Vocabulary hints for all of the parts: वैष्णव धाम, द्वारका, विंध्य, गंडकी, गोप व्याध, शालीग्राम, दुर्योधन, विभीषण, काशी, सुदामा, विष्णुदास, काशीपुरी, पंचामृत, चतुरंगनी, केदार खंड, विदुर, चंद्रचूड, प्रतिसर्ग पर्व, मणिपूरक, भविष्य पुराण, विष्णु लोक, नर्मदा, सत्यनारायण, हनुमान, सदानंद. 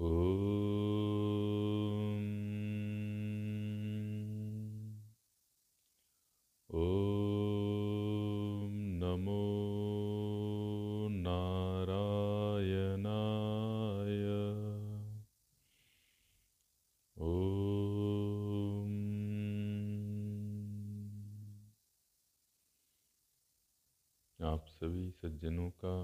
ॐ नमो नारायणाय ॐ आप सभी सज्जनों का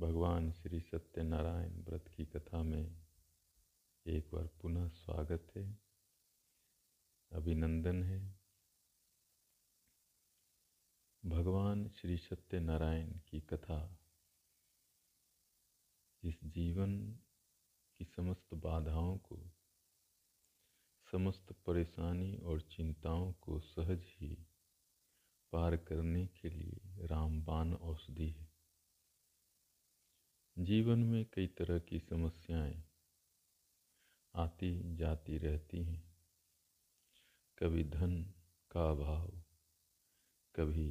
भगवान श्री सत्यनारायण व्रत की कथा में एक बार पुनः स्वागत है, अभिनंदन है। भगवान श्री सत्यनारायण की कथा इस जीवन की समस्त बाधाओं को, समस्त परेशानी और चिंताओं को सहज ही पार करने के लिए रामबाण औषधि है। जीवन में कई तरह की समस्याएं आती जाती रहती हैं, कभी धन का अभाव, कभी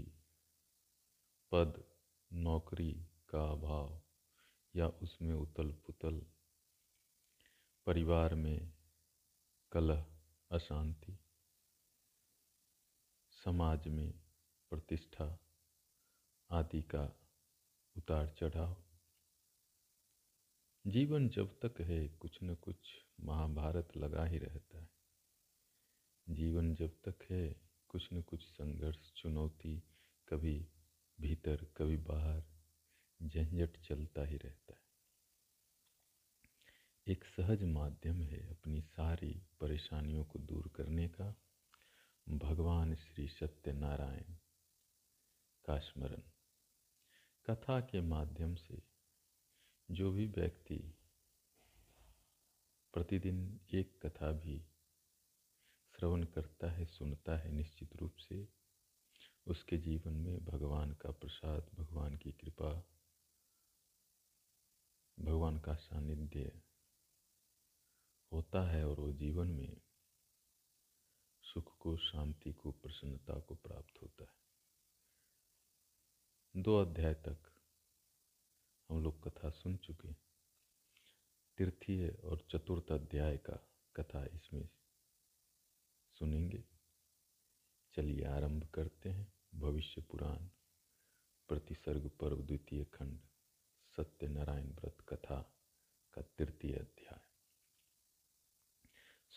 पद नौकरी का अभाव या उसमें उतल पुतल, परिवार में कलह अशांति, समाज में प्रतिष्ठा आदि का उतार चढ़ाव। जीवन जब तक है कुछ न कुछ महाभारत लगा ही रहता है। जीवन जब तक है कुछ न कुछ संघर्ष चुनौती, कभी भीतर कभी बाहर झंझट चलता ही रहता है। एक सहज माध्यम है अपनी सारी परेशानियों को दूर करने का, भगवान श्री सत्यनारायण का स्मरण। कथा के माध्यम से जो भी व्यक्ति प्रतिदिन एक कथा भी श्रवण करता है, सुनता है, निश्चित रूप से उसके जीवन में भगवान का प्रसाद, भगवान की कृपा, भगवान का सानिध्य होता है और वो जीवन में सुख को, शांति को, प्रसन्नता को प्राप्त होता है। 2 अध्याय तक हम लोग कथा सुन चुके। 3 और 4 अध्याय का कथा इसमें सुनेंगे। चलिए आरंभ करते हैं। भविष्य पुराण प्रतिसर्ग पर्व 2 खंड सत्यनारायण व्रत कथा का 3 अध्याय।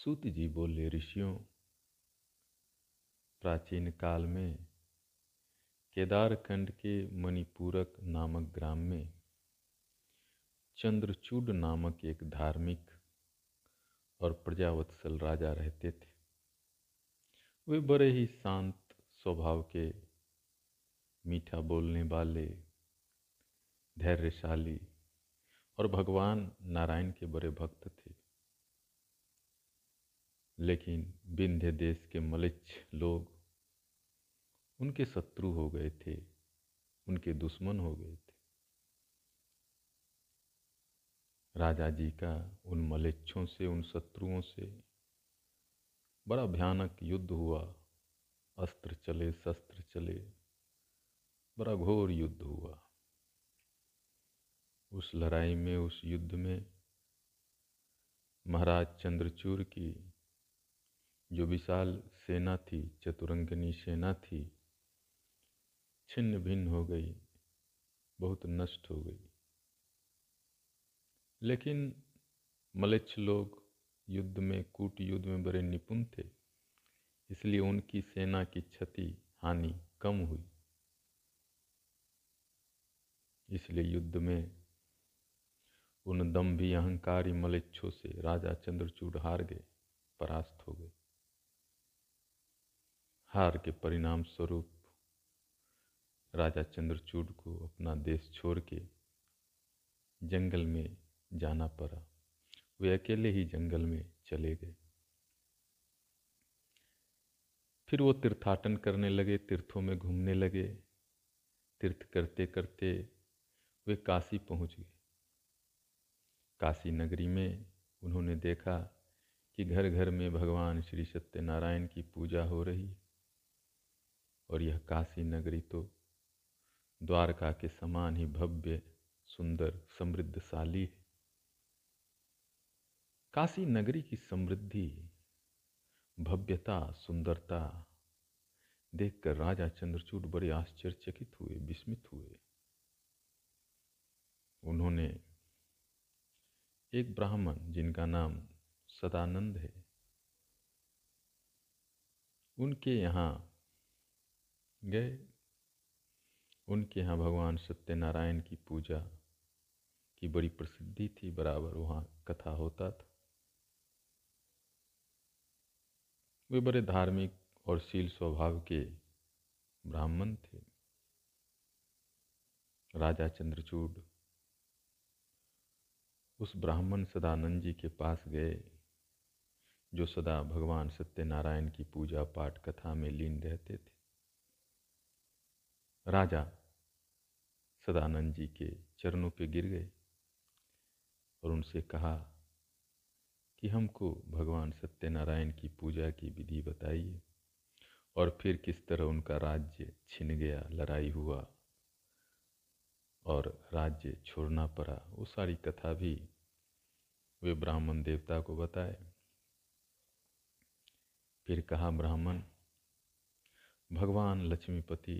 सूत जी बोले, ऋषियों, प्राचीन काल में केदार खंड के मणिपूरक नामक ग्राम में चंद्रचूड नामक एक धार्मिक और प्रजावत्सल राजा रहते थे। वे बड़े ही शांत स्वभाव के, मीठा बोलने वाले, धैर्यशाली और भगवान नारायण के बड़े भक्त थे। लेकिन विंध्य देश के मलिच्छ लोग उनके शत्रु हो गए थे, उनके दुश्मन हो गए थे। राजा जी का उन मलेच्छों से, उन शत्रुओं से बड़ा भयानक युद्ध हुआ। अस्त्र चले, शस्त्र चले, बड़ा घोर युद्ध हुआ। उस लड़ाई में, उस युद्ध में महाराज चंद्रचूड़ की जो विशाल सेना थी, चतुरंगनी सेना थी, छिन्न भिन्न हो गई, बहुत नष्ट हो गई। लेकिन मलेच्छ लोग युद्ध में, कूट युद्ध में बड़े निपुण थे, इसलिए उनकी सेना की क्षति हानि कम हुई। इसलिए युद्ध में उन दंभी अहंकारी मलेच्छों से राजा चंद्रचूड़ हार गए, परास्त हो गए। हार के परिणाम स्वरूप राजा चंद्रचूड़ को अपना देश छोड़ के जंगल में जाना पड़ा। वे अकेले ही जंगल में चले गए। फिर वो तीर्थाटन करने लगे, तीर्थों में घूमने लगे। तीर्थ करते करते वे काशी पहुंच गए। काशी नगरी में उन्होंने देखा कि घर घर में भगवान श्री सत्यनारायण की पूजा हो रही है और यह काशी नगरी तो द्वारका के समान ही भव्य सुंदर समृद्धशाली है। काशी नगरी की समृद्धि, भव्यता, सुंदरता देखकर राजा चंद्रचूड बड़े आश्चर्यचकित हुए, विस्मित हुए। उन्होंने एक ब्राह्मण जिनका नाम सदानंद है, उनके यहाँ गए। उनके यहाँ भगवान सत्यनारायण की पूजा की बड़ी प्रसिद्धि थी, बराबर वहाँ कथा होता था। वे बड़े धार्मिक और शील स्वभाव के ब्राह्मण थे। राजा चंद्रचूड उस ब्राह्मण सदानंद जी के पास गए जो सदा भगवान सत्यनारायण की पूजा पाठ कथा में लीन रहते थे। राजा सदानंद जी के चरणों पे गिर गए और उनसे कहा कि हमको भगवान सत्यनारायण की पूजा की विधि बताइए और फिर किस तरह उनका राज्य छिन गया, लड़ाई हुआ और राज्य छोड़ना पड़ा, वो सारी कथा भी वे ब्राह्मण देवता को बताए। फिर कहा, ब्राह्मण, भगवान लक्ष्मीपति,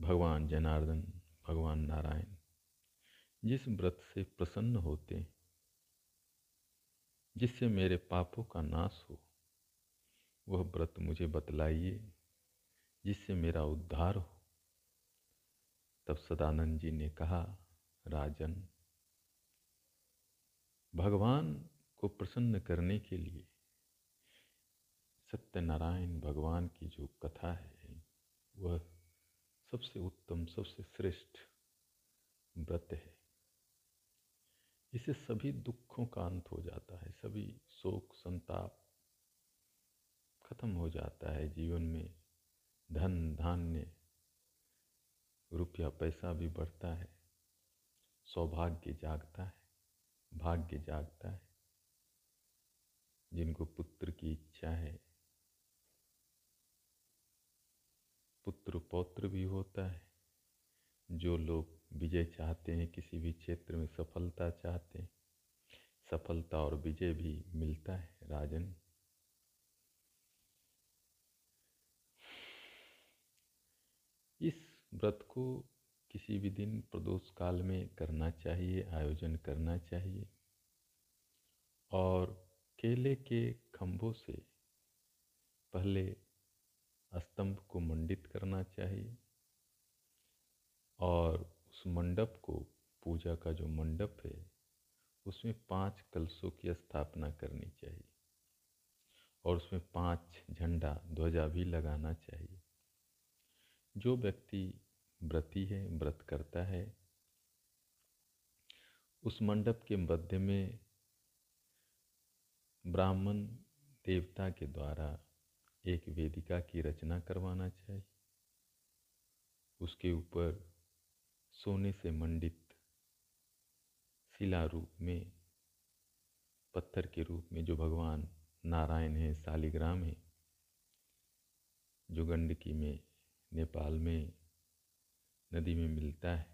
भगवान जनार्दन, भगवान नारायण जिस व्रत से प्रसन्न होते, जिससे मेरे पापों का नाश हो, वह व्रत मुझे बतलाइए जिससे मेरा उद्धार हो। तब सदानंद जी ने कहा, राजन, भगवान को प्रसन्न करने के लिए सत्यनारायण भगवान की जो कथा है वह सबसे उत्तम, सबसे श्रेष्ठ व्रत है। इससे सभी दुखों का अंत हो जाता है, सभी शोक संताप खत्म हो जाता है। जीवन में धन धान्य रुपया पैसा भी बढ़ता है, सौभाग्य जागता है, भाग्य जागता है। जिनको पुत्र की इच्छा है, पुत्र पौत्र भी होता है। जो लोग विजय चाहते हैं, किसी भी क्षेत्र में सफलता चाहते हैं, सफलता और विजय भी मिलता है। राजन, इस व्रत को किसी भी दिन प्रदोष काल में करना चाहिए, आयोजन करना चाहिए और केले के खम्भों से पहले स्तंभ को मंडित करना चाहिए और उस मंडप को, पूजा का जो मंडप है, उसमें 5 कलशों की स्थापना करनी चाहिए और उसमें 5 झंडा, ध्वजा भी लगाना चाहिए। जो व्यक्ति व्रती है, व्रत करता है, उस मंडप के मध्य में ब्राह्मण देवता के द्वारा एक वेदिका की रचना करवाना चाहिए। उसके ऊपर सोने से मंडित शिला रूप में, पत्थर के रूप में जो भगवान नारायण हैं, शालीग्राम हैं, जो गंडकी में, नेपाल में नदी में मिलता है,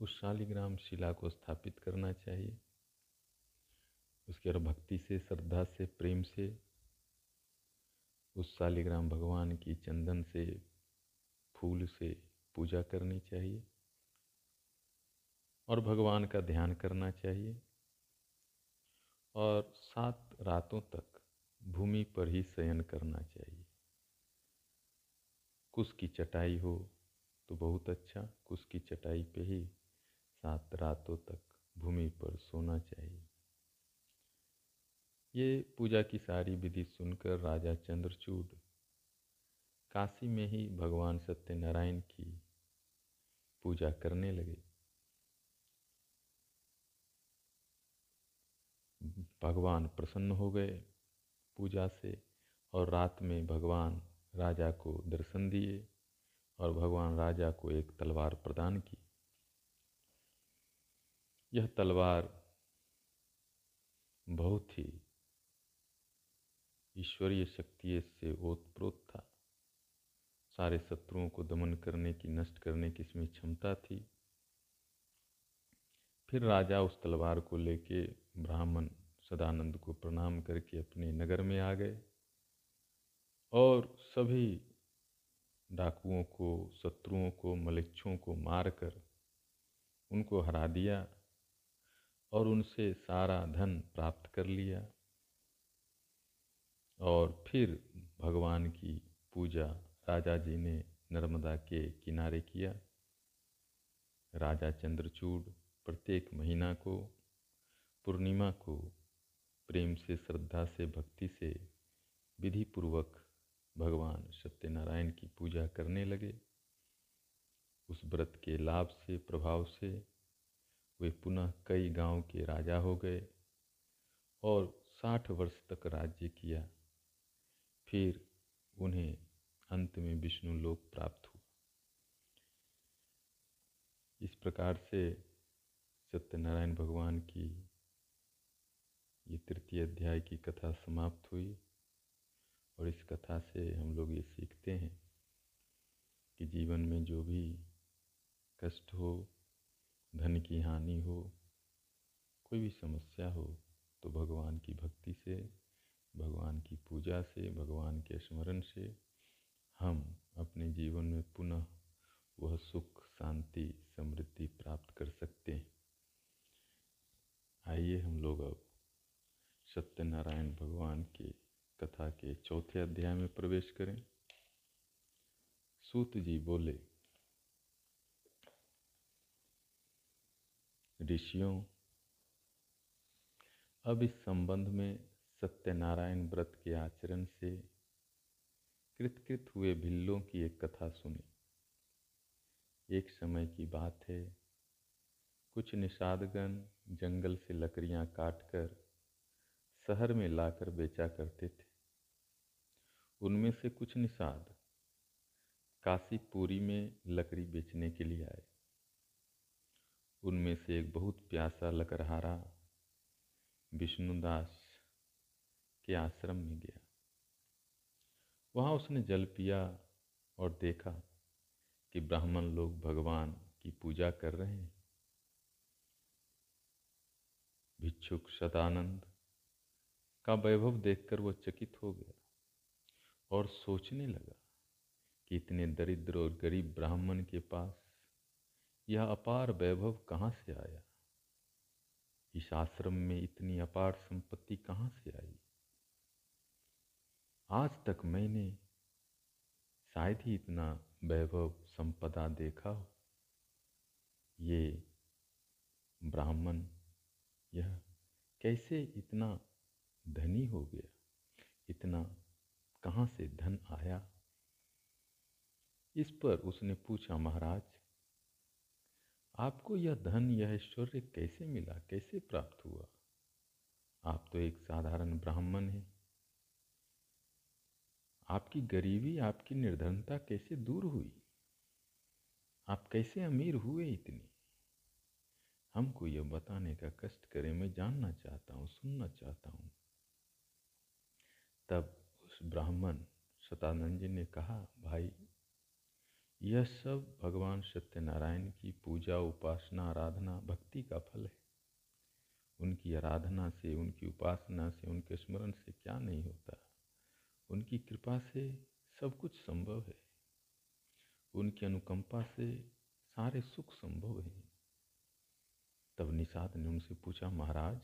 उस शालीग्राम शिला को स्थापित करना चाहिए। उसके और भक्ति से, श्रद्धा से, प्रेम से उस शालीग्राम भगवान की चंदन से, फूल से पूजा करनी चाहिए और भगवान का ध्यान करना चाहिए और 7 रातों तक भूमि पर ही शयन करना चाहिए। कुश की चटाई हो तो बहुत अच्छा, कुश की चटाई पे ही 7 रातों तक भूमि पर सोना चाहिए। ये पूजा की सारी विधि सुनकर राजा चंद्रचूड काशी में ही भगवान सत्यनारायण की पूजा करने लगे। भगवान प्रसन्न हो गए पूजा से और रात में भगवान राजा को दर्शन दिए और भगवान राजा को एक तलवार प्रदान की। यह तलवार बहुत ही ईश्वरीय शक्ति से ओतप्रोत था। सारे शत्रुओं को दमन करने की, नष्ट करने की इसमें क्षमता थी फिर राजा उस तलवार को लेके ब्राह्मण सदानंद को प्रणाम करके अपने नगर में आ गए और सभी डाकुओं को, शत्रुओं को, मलेच्छों को मारकर उनको हरा दिया और उनसे सारा धन प्राप्त कर लिया और फिर भगवान की पूजा राजा जी ने नर्मदा के किनारे किया। राजा चंद्रचूड प्रत्येक महीना को पूर्णिमा को प्रेम से, श्रद्धा से, भक्ति से विधि पूर्वक भगवान सत्यनारायण की पूजा करने लगे। उस व्रत के लाभ से, प्रभाव से वे पुनः कई गांव के राजा हो गए और 60 वर्ष तक राज्य किया। फिर उन्हें अंत में विष्णु लोक प्राप्त हुआ। इस प्रकार से सत्यनारायण भगवान की ये 3 अध्याय की कथा समाप्त हुई और इस कथा से हम लोग ये सीखते हैं कि जीवन में जो भी कष्ट हो, धन की हानि हो, कोई भी समस्या हो, तो भगवान की भक्ति से, भगवान की पूजा से, भगवान के स्मरण से हम अपने जीवन में पुनः वह सुख, शांति, समृद्धि प्राप्त कर सकते हैं। आइए हम लोग अब सत्यनारायण भगवान के कथा के 4 अध्याय में प्रवेश करें। सूत जी बोले, ऋषियों, अब इस संबंध में सत्यनारायण व्रत के आचरण से कृतकृत हुए भिल्लों की एक कथा सुने। एक समय की बात है, कुछ निषादगण जंगल से लकड़ियां काटकर शहर में लाकर बेचा करते थे। उनमें से कुछ निषाद काशीपुरी में लकड़ी बेचने के लिए आए। उनमें से एक बहुत प्यासा लकड़हारा विष्णुदास के आश्रम में गया। वहाँ उसने जल पिया और देखा कि ब्राह्मण लोग भगवान की पूजा कर रहे हैं। भिक्षुक सदानंद का वैभव देखकर वह चकित हो गया और सोचने लगा कि इतने दरिद्र और गरीब ब्राह्मण के पास यह अपार वैभव कहाँ से आया, इस आश्रम में इतनी अपार संपत्ति कहाँ से आई। आज तक मैंने शायद ही इतना वैभव, संपदा देखा हो। ये ब्राह्मण यह कैसे इतना धनी हो गया, इतना कहाँ से धन आया। इस पर उसने पूछा, महाराज, आपको यह धन, यह ऐश्वर्य कैसे मिला, कैसे प्राप्त हुआ? आप तो एक साधारण ब्राह्मण हैं। आपकी गरीबी, आपकी निर्धनता कैसे दूर हुई? आप कैसे अमीर हुए इतने? हमको यह बताने का कष्ट करें, मैं जानना चाहता हूँ, सुनना चाहता हूँ। तब उस ब्राह्मण सदानंद जी ने कहा, भाई, यह सब भगवान सत्यनारायण की पूजा, उपासना, आराधना, भक्ति का फल है। उनकी आराधना से, उनकी उपासना से, उनके स्मरण से क्या नहीं होता। उनकी कृपा से सब कुछ संभव है। उनकी अनुकंपा से सारे सुख संभव हैं। तब निषाद ने उनसे पूछा, महाराज,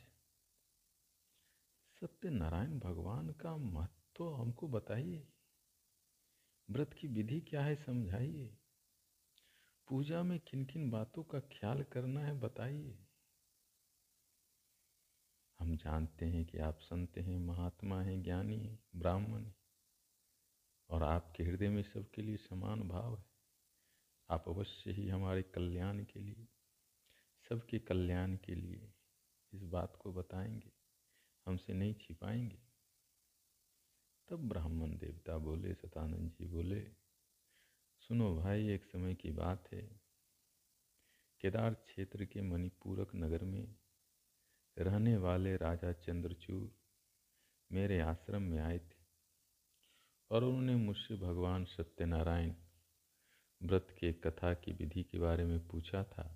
सत्यनारायण भगवान का महत्व हमको बताइए। व्रत की विधि क्या है, समझाइए। पूजा में किन किन बातों का ख्याल करना है, बताइए। हम जानते हैं कि आप संत हैं, महात्मा हैं, ज्ञानी हैं, ब्राह्मण हैं और आपके हृदय में सबके लिए समान भाव है। आप अवश्य ही हमारे कल्याण के लिए, सबके कल्याण के लिए इस बात को बताएंगे, हमसे नहीं छिपाएंगे। तब ब्राह्मण देवता बोले, सदानंद जी बोले, सुनो भाई, एक समय की बात है, केदार क्षेत्र के मणिपूरक नगर में रहने वाले राजा चंद्रचूड मेरे आश्रम में आए थे और उन्होंने मुझसे भगवान सत्यनारायण व्रत के कथा की विधि के बारे में पूछा था।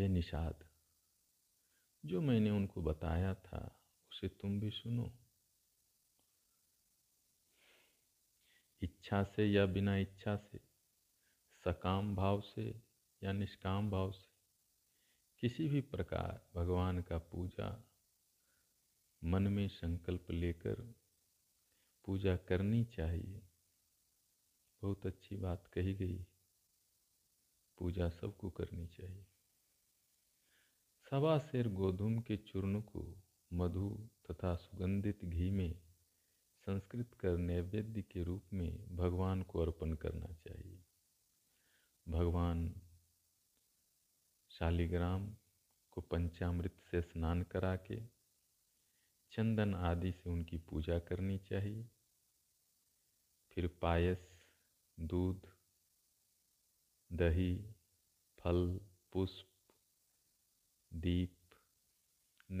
हे निषाद, जो मैंने उनको बताया था उसे तुम भी सुनो। इच्छा से या बिना इच्छा से, सकाम भाव से या निष्काम भाव से, किसी भी प्रकार भगवान का पूजा मन में संकल्प लेकर पूजा करनी चाहिए। बहुत अच्छी बात कही गई, पूजा सबको करनी चाहिए। सवा सेर गोधूम के चूर्ण को मधु तथा सुगंधित घी में संस्कृत कर नैवेद्य के रूप में भगवान को अर्पण करना चाहिए। भगवान शालीग्राम को पंचामृत से स्नान करा के चंदन आदि से उनकी पूजा करनी चाहिए। फिर पायस, दूध, दही, फल, पुष्प, दीप,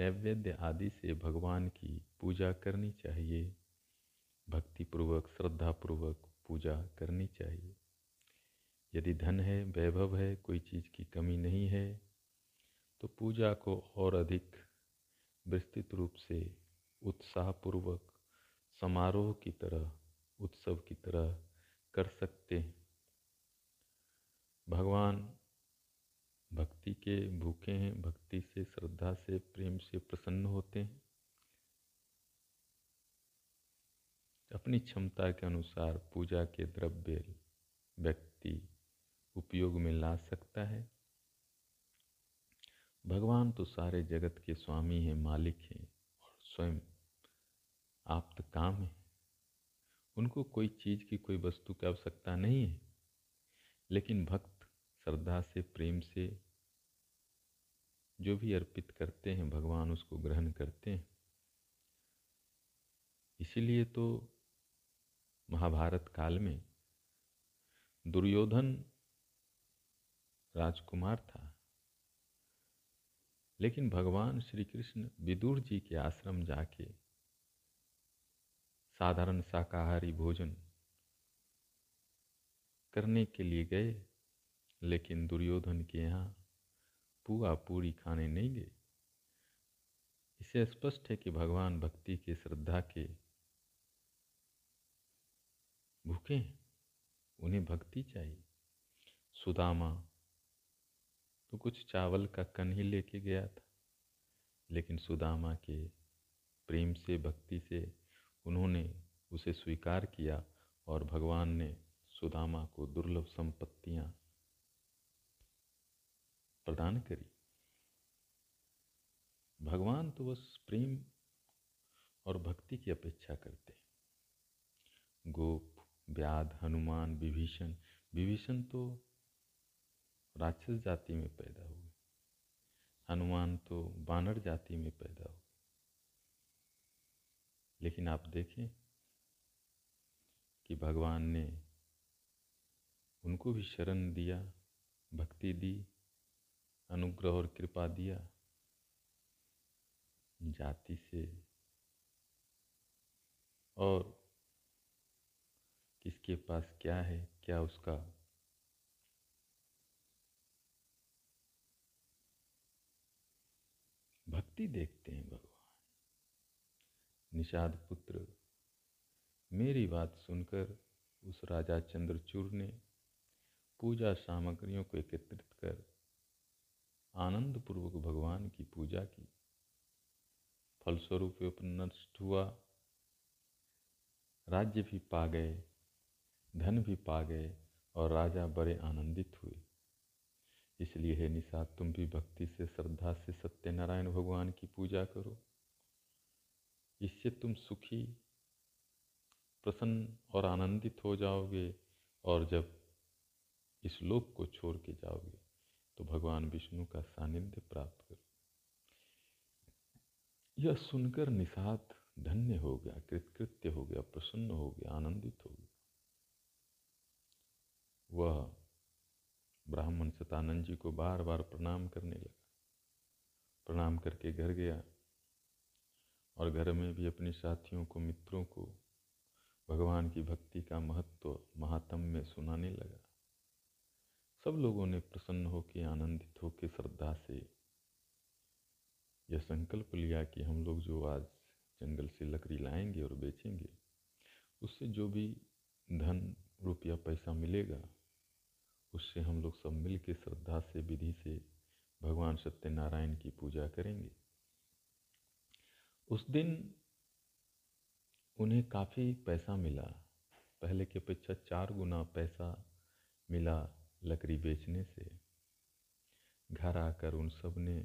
नैवेद्य आदि से भगवान की पूजा करनी चाहिए। भक्तिपूर्वक श्रद्धापूर्वक पूजा करनी चाहिए। यदि धन है, वैभव है, कोई चीज़ की कमी नहीं है तो पूजा को और अधिक विस्तृत रूप से उत्साहपूर्वक समारोह की तरह, उत्सव की तरह कर सकते हैं। भगवान भक्ति के भूखे हैं, भक्ति से, श्रद्धा से, प्रेम से प्रसन्न होते हैं। अपनी क्षमता के अनुसार पूजा के द्रव्य व्यक्ति उपयोग में ला सकता है। भगवान तो सारे जगत के स्वामी हैं, मालिक हैं और स्वयं आप तो काम हैं। उनको कोई चीज़ की, कोई वस्तु की आवश्यकता नहीं है। लेकिन भक्त श्रद्धा से, प्रेम से जो भी अर्पित करते हैं भगवान उसको ग्रहण करते हैं। इसीलिए तो महाभारत काल में दुर्योधन राजकुमार था, लेकिन भगवान श्री कृष्ण विदुर जी के आश्रम जाके साधारण शाकाहारी भोजन करने के लिए गए, लेकिन दुर्योधन के यहाँ पूआ पूरी खाने नहीं गए। इससे स्पष्ट है कि भगवान भक्ति के, श्रद्धा के भूखे हैं, उन्हें भक्ति चाहिए। सुदामा तो कुछ चावल का कन ही लेके गया था, लेकिन सुदामा के प्रेम से, भक्ति से उन्होंने उसे स्वीकार किया और भगवान ने सुदामा को दुर्लभ संपत्तियां प्रदान करी। भगवान तो बस प्रेम और भक्ति की अपेक्षा करते हैं। गोप, व्याध, हनुमान, विभीषण तो राक्षस जाति में पैदा हुए, हनुमान तो बानर जाति में पैदा हुए। लेकिन आप देखें कि भगवान ने उनको भी शरण दिया, भक्ति दी, अनुग्रह और कृपा दिया। जाति से और किसके पास क्या है, क्या उसका भक्ति देखते हैं भगवान। निषाद पुत्र, मेरी बात सुनकर उस राजा चंद्रचूड ने पूजा सामग्रियों को एकत्रित कर आनंदपूर्वक भगवान की पूजा की। फलस्वरूप उपनष्ट हुआ, राज्य भी पा गए, धन भी पा गए और राजा बड़े आनंदित हुए। इसलिए हे निषाद, तुम भी भक्ति से, श्रद्धा से सत्यनारायण भगवान की पूजा करो। इससे तुम सुखी, प्रसन्न और आनंदित हो जाओगे और जब इस लोक को छोड़ के जाओगे तो भगवान विष्णु का सानिध्य प्राप्त करो। यह सुनकर निषाद धन्य हो गया, कृतकृत्य हो गया, प्रसन्न हो गया, आनंदित हो गया। वह ब्राह्मण सदानंद जी को बार बार प्रणाम करने लगा। प्रणाम करके घर गया और घर में भी अपने साथियों को, मित्रों को भगवान की भक्ति का महत्व, महात्म्य सुनाने लगा। सब लोगों ने प्रसन्न होकर आनंदित होकर श्रद्धा से यह संकल्प लिया कि हम लोग जो आज जंगल से लकड़ी लाएंगे और बेचेंगे, उससे जो भी धन रुपया पैसा मिलेगा उससे हम लोग सब मिल के श्रद्धा से विधि से भगवान सत्यनारायण की पूजा करेंगे। उस दिन उन्हें काफ़ी पैसा मिला, पहले के अपेक्षा 4 गुना पैसा मिला लकड़ी बेचने से। घर आकर उन सब ने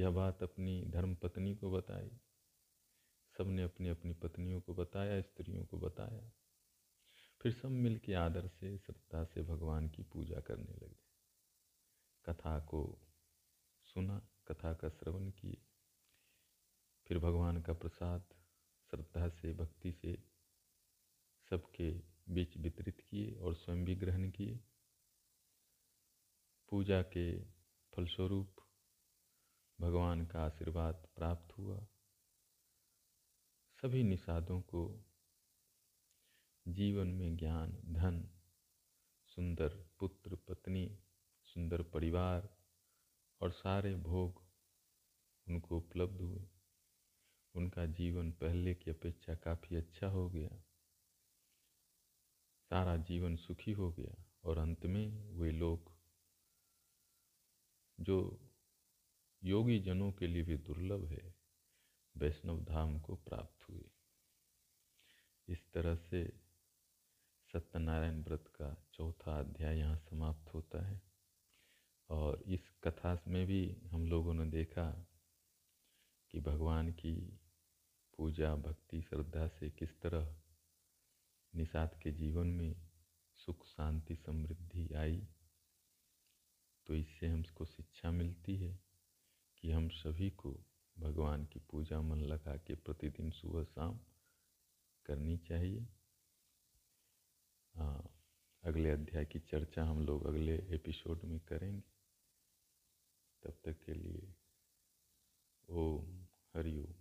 यह बात अपनी धर्मपत्नी को बताई, सब ने अपनी अपनी पत्नियों को बताया, स्त्रियों को बताया। फिर सब मिल के आदर से श्रद्धा से भगवान की पूजा करने लगे। कथा को सुना, कथा का श्रवण किए, फिर भगवान का प्रसाद श्रद्धा से भक्ति से सबके बीच वितरित किए और स्वयं भी ग्रहण किए। पूजा के फलस्वरूप भगवान का आशीर्वाद प्राप्त हुआ। सभी निषादों को जीवन में ज्ञान, धन, सुंदर पुत्र, पत्नी, सुंदर परिवार और सारे भोग उनको उपलब्ध हुए। उनका जीवन पहले की अपेक्षा काफ़ी अच्छा हो गया, सारा जीवन सुखी हो गया। और अंत में वे लोग जो योगी जनों के लिए भी दुर्लभ है, वैष्णव धाम को प्राप्त हुए। इस तरह से सत्यनारायण व्रत का चौथा अध्याय यहाँ समाप्त होता है। और इस कथा में भी हम लोगों ने देखा कि भगवान की पूजा भक्ति श्रद्धा से किस तरह निषाद के जीवन में सुख शांति समृद्धि आई। तो इससे हमको शिक्षा मिलती है कि हम सभी को भगवान की पूजा मन लगा के प्रतिदिन सुबह शाम करनी चाहिए। अगले अध्याय की चर्चा हम लोग अगले एपिसोड में करेंगे। तब तक के लिए ओम हरि ओम।